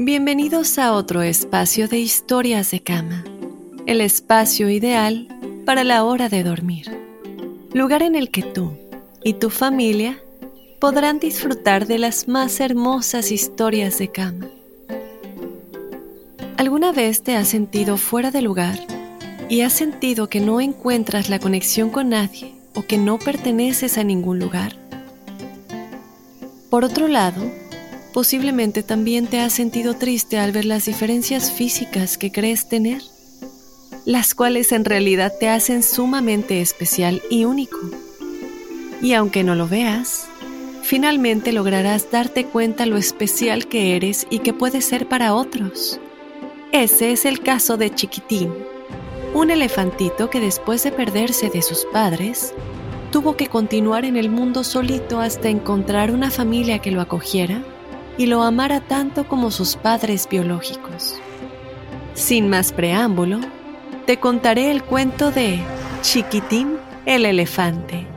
Bienvenidos a otro espacio de Historias de Cama, el espacio ideal para la hora de dormir, lugar en el que tú y tu familia podrán disfrutar de las más hermosas historias de cama. ¿Alguna vez te has sentido fuera de lugar y has sentido que no encuentras la conexión con nadie o que no perteneces a ningún lugar? Por otro lado, posiblemente también te has sentido triste al ver las diferencias físicas que crees tener, las cuales en realidad te hacen sumamente especial y único. Y aunque no lo veas, finalmente lograrás darte cuenta lo especial que eres y que puedes ser para otros. Ese es el caso de Chiquitín, un elefantito que después de perderse de sus padres, tuvo que continuar en el mundo solito hasta encontrar una familia que lo acogiera y lo amara tanto como sus padres biológicos. Sin más preámbulo, te contaré el cuento de Chiquitín el Elefante.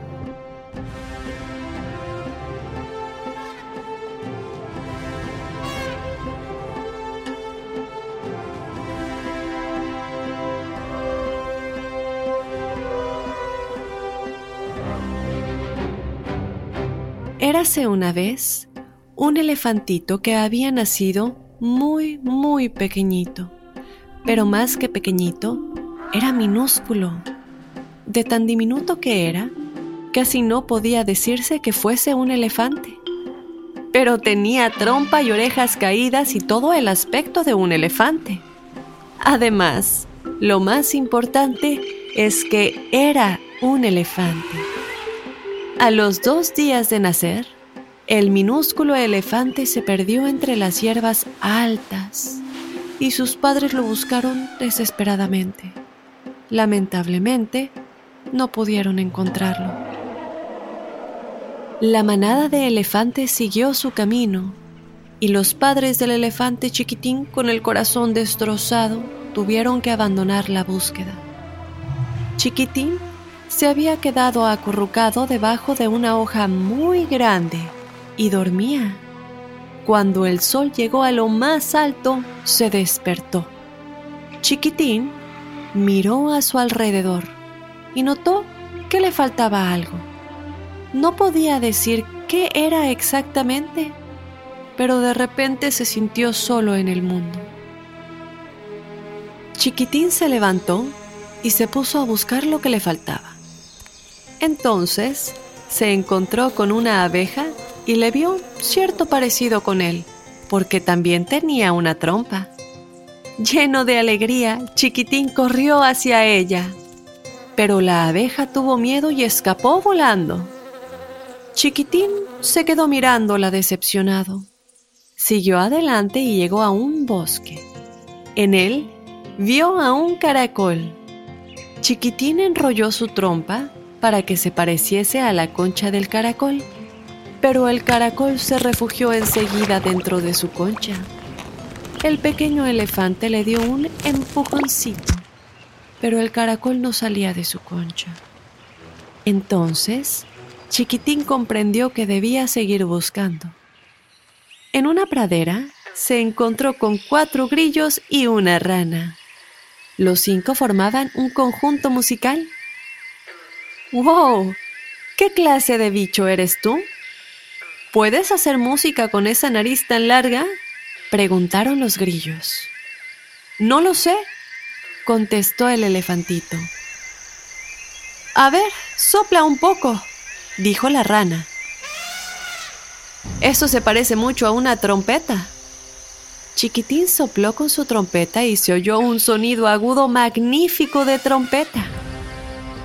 Érase una vez un elefantito que había nacido muy, muy pequeñito. Pero más que pequeñito, era minúsculo. De tan diminuto que era, casi no podía decirse que fuese un elefante. Pero tenía trompa y orejas caídas y todo el aspecto de un elefante. Además, lo más importante es que era un elefante. A los 2 días de nacer, el minúsculo elefante se perdió entre las hierbas altas. Y sus padres lo buscaron desesperadamente. Lamentablemente, no pudieron encontrarlo. La manada de elefantes siguió su camino, y los padres del elefante Chiquitín, con el corazón destrozado, tuvieron que abandonar la búsqueda. Chiquitín se había quedado acurrucado debajo de una hoja muy grande y dormía. Cuando el sol llegó a lo más alto, se despertó. Chiquitín miró a su alrededor y notó que le faltaba algo. No podía decir qué era exactamente, pero de repente se sintió solo en el mundo. Chiquitín se levantó y se puso a buscar lo que le faltaba. Entonces, se encontró con una abeja y le vio cierto parecido con él, porque también tenía una trompa. Lleno de alegría, Chiquitín corrió hacia ella, pero la abeja tuvo miedo y escapó volando. Chiquitín se quedó mirándola decepcionado. Siguió adelante y llegó a un bosque. En él, vio a un caracol. Chiquitín enrolló su trompa para que se pareciese a la concha del caracol. Pero el caracol se refugió enseguida dentro de su concha. El pequeño elefante le dio un empujoncito, pero el caracol no salía de su concha. Entonces, Chiquitín comprendió que debía seguir buscando. En una pradera, se encontró con 4 grillos y una rana. Los 5 formaban un conjunto musical. ¡Wow! ¿Qué clase de bicho eres tú? ¿Puedes hacer música con esa nariz tan larga?, preguntaron los grillos. No lo sé, contestó el elefantito. A ver, sopla un poco, dijo la rana. Eso se parece mucho a una trompeta. Chiquitín sopló con su trompeta y se oyó un sonido agudo magnífico de trompeta.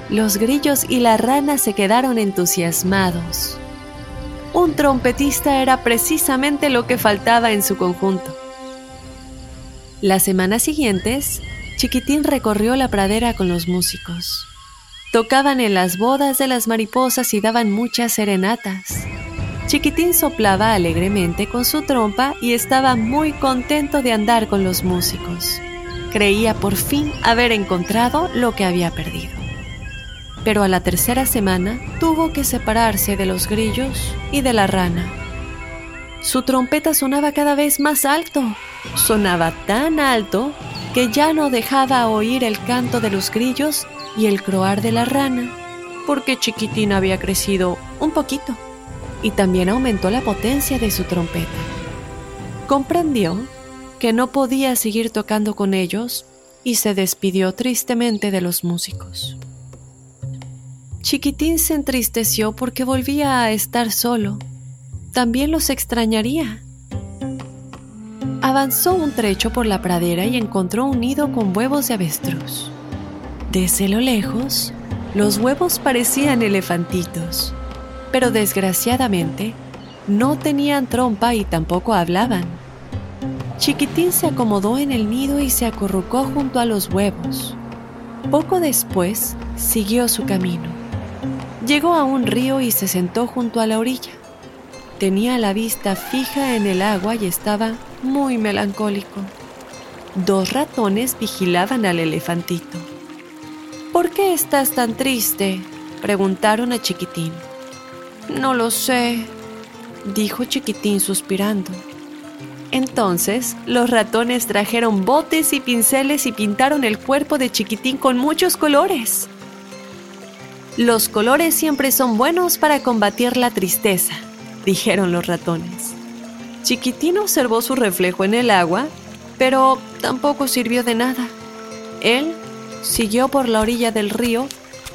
Los grillos y la rana se quedaron entusiasmados. Un trompetista era precisamente lo que faltaba en su conjunto. Las semanas siguientes, Chiquitín recorrió la pradera con los músicos. Tocaban en las bodas de las mariposas y daban muchas serenatas. Chiquitín soplaba alegremente con su trompa y estaba muy contento de andar con los músicos. Creía por fin haber encontrado lo que había perdido. Pero a la tercera semana tuvo que separarse de los grillos y de la rana. Su trompeta sonaba cada vez más alto. Sonaba tan alto que ya no dejaba oír el canto de los grillos y el croar de la rana, porque Chiquitín había crecido un poquito y también aumentó la potencia de su trompeta. Comprendió que no podía seguir tocando con ellos y se despidió tristemente de los músicos. Chiquitín se entristeció porque volvía a estar solo. También los extrañaría. Avanzó un trecho por la pradera y encontró un nido con huevos de avestruz. Desde lo lejos, los huevos parecían elefantitos, pero desgraciadamente no tenían trompa y tampoco hablaban. Chiquitín se acomodó en el nido y se acurrucó junto a los huevos. Poco después, siguió su camino. Llegó a un río y se sentó junto a la orilla. Tenía la vista fija en el agua y estaba muy melancólico. 2 ratones vigilaban al elefantito. ¿Por qué estás tan triste?, preguntaron a Chiquitín. No lo sé, dijo Chiquitín suspirando. Entonces, los ratones trajeron botes y pinceles y pintaron el cuerpo de Chiquitín con muchos colores. Los colores siempre son buenos para combatir la tristeza, dijeron los ratones. Chiquitín observó su reflejo en el agua, pero tampoco sirvió de nada. Él siguió por la orilla del río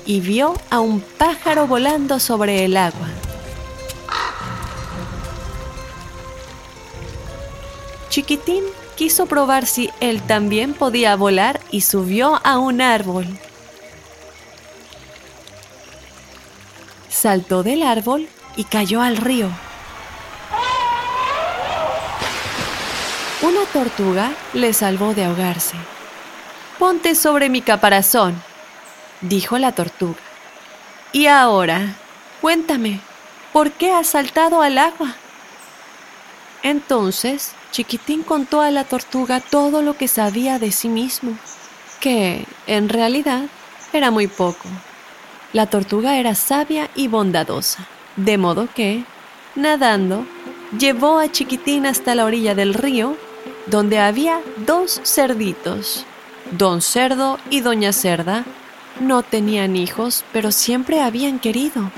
y vio a un pájaro volando sobre el agua. Chiquitín quiso probar si él también podía volar y subió a un árbol. Saltó del árbol y cayó al río. Una tortuga le salvó de ahogarse. «Ponte sobre mi caparazón», dijo la tortuga. «Y ahora, cuéntame, ¿por qué has saltado al agua?». Entonces, Chiquitín contó a la tortuga todo lo que sabía de sí mismo, que, en realidad, era muy poco. La tortuga era sabia y bondadosa, de modo que, nadando, llevó a Chiquitín hasta la orilla del río, donde había 2 cerditos. Don Cerdo y Doña Cerda no tenían hijos, pero siempre habían querido.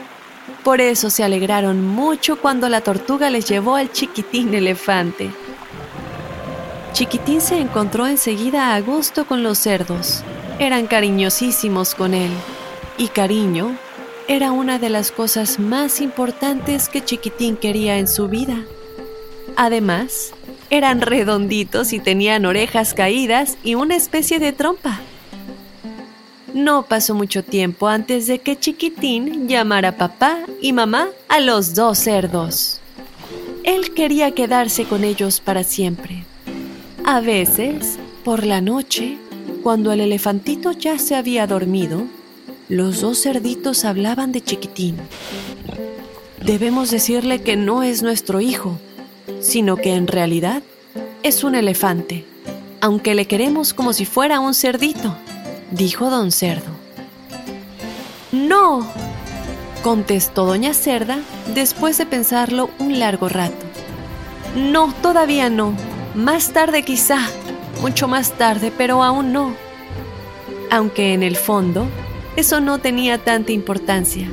Por eso se alegraron mucho cuando la tortuga les llevó al Chiquitín elefante. Chiquitín se encontró enseguida a gusto con los cerdos. Eran cariñosísimos con él. Y cariño era una de las cosas más importantes que Chiquitín quería en su vida. Además, eran redonditos y tenían orejas caídas y una especie de trompa. No pasó mucho tiempo antes de que Chiquitín llamara papá y mamá a los 2 cerdos. Él quería quedarse con ellos para siempre. A veces, por la noche, cuando el elefantito ya se había dormido, los 2 cerditos hablaban de Chiquitín. Debemos decirle que no es nuestro hijo, sino que en realidad es un elefante, aunque le queremos como si fuera un cerdito, dijo Don Cerdo. ¡No!, contestó Doña Cerda después de pensarlo un largo rato. No, todavía no. Más tarde quizá, mucho más tarde, pero aún no. Aunque en el fondo, eso no tenía tanta importancia,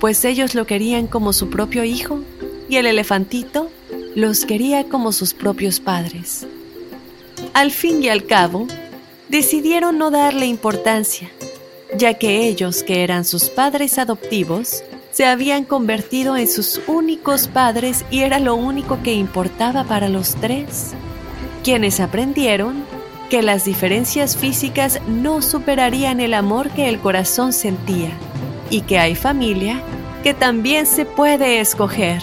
pues ellos lo querían como su propio hijo y el elefantito los quería como sus propios padres. Al fin y al cabo, decidieron no darle importancia, ya que ellos, que eran sus padres adoptivos, se habían convertido en sus únicos padres y era lo único que importaba para los tres, quienes aprendieron que las diferencias físicas no superarían el amor que el corazón sentía y que hay familia que también se puede escoger.